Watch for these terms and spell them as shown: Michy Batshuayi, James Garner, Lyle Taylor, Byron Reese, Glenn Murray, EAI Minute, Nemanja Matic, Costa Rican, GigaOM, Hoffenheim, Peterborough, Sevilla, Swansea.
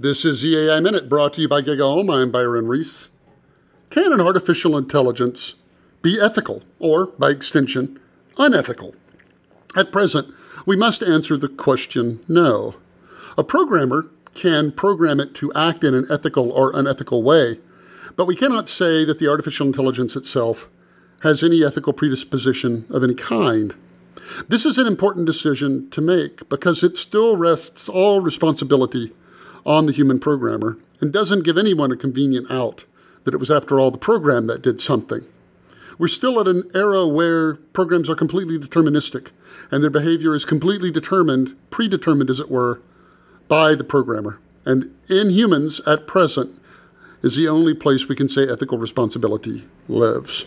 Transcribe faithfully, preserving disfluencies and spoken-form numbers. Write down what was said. This is E A I Minute, brought to you by GigaOM. I'm Byron Reese. Can an artificial intelligence be ethical, or, by extension, unethical? At present, we must answer the question no. A programmer can program it to act in an ethical or unethical way, but we cannot say that the artificial intelligence itself has any ethical predisposition of any kind. This is an important decision to make because it still rests all responsibility on the human programmer and doesn't give anyone a convenient out that it was, after all, the program that did something. We're still at an era where programs are completely deterministic and their behavior is completely determined, predetermined as it were, by the programmer. And in humans, at present, is the only place we can say ethical responsibility lives.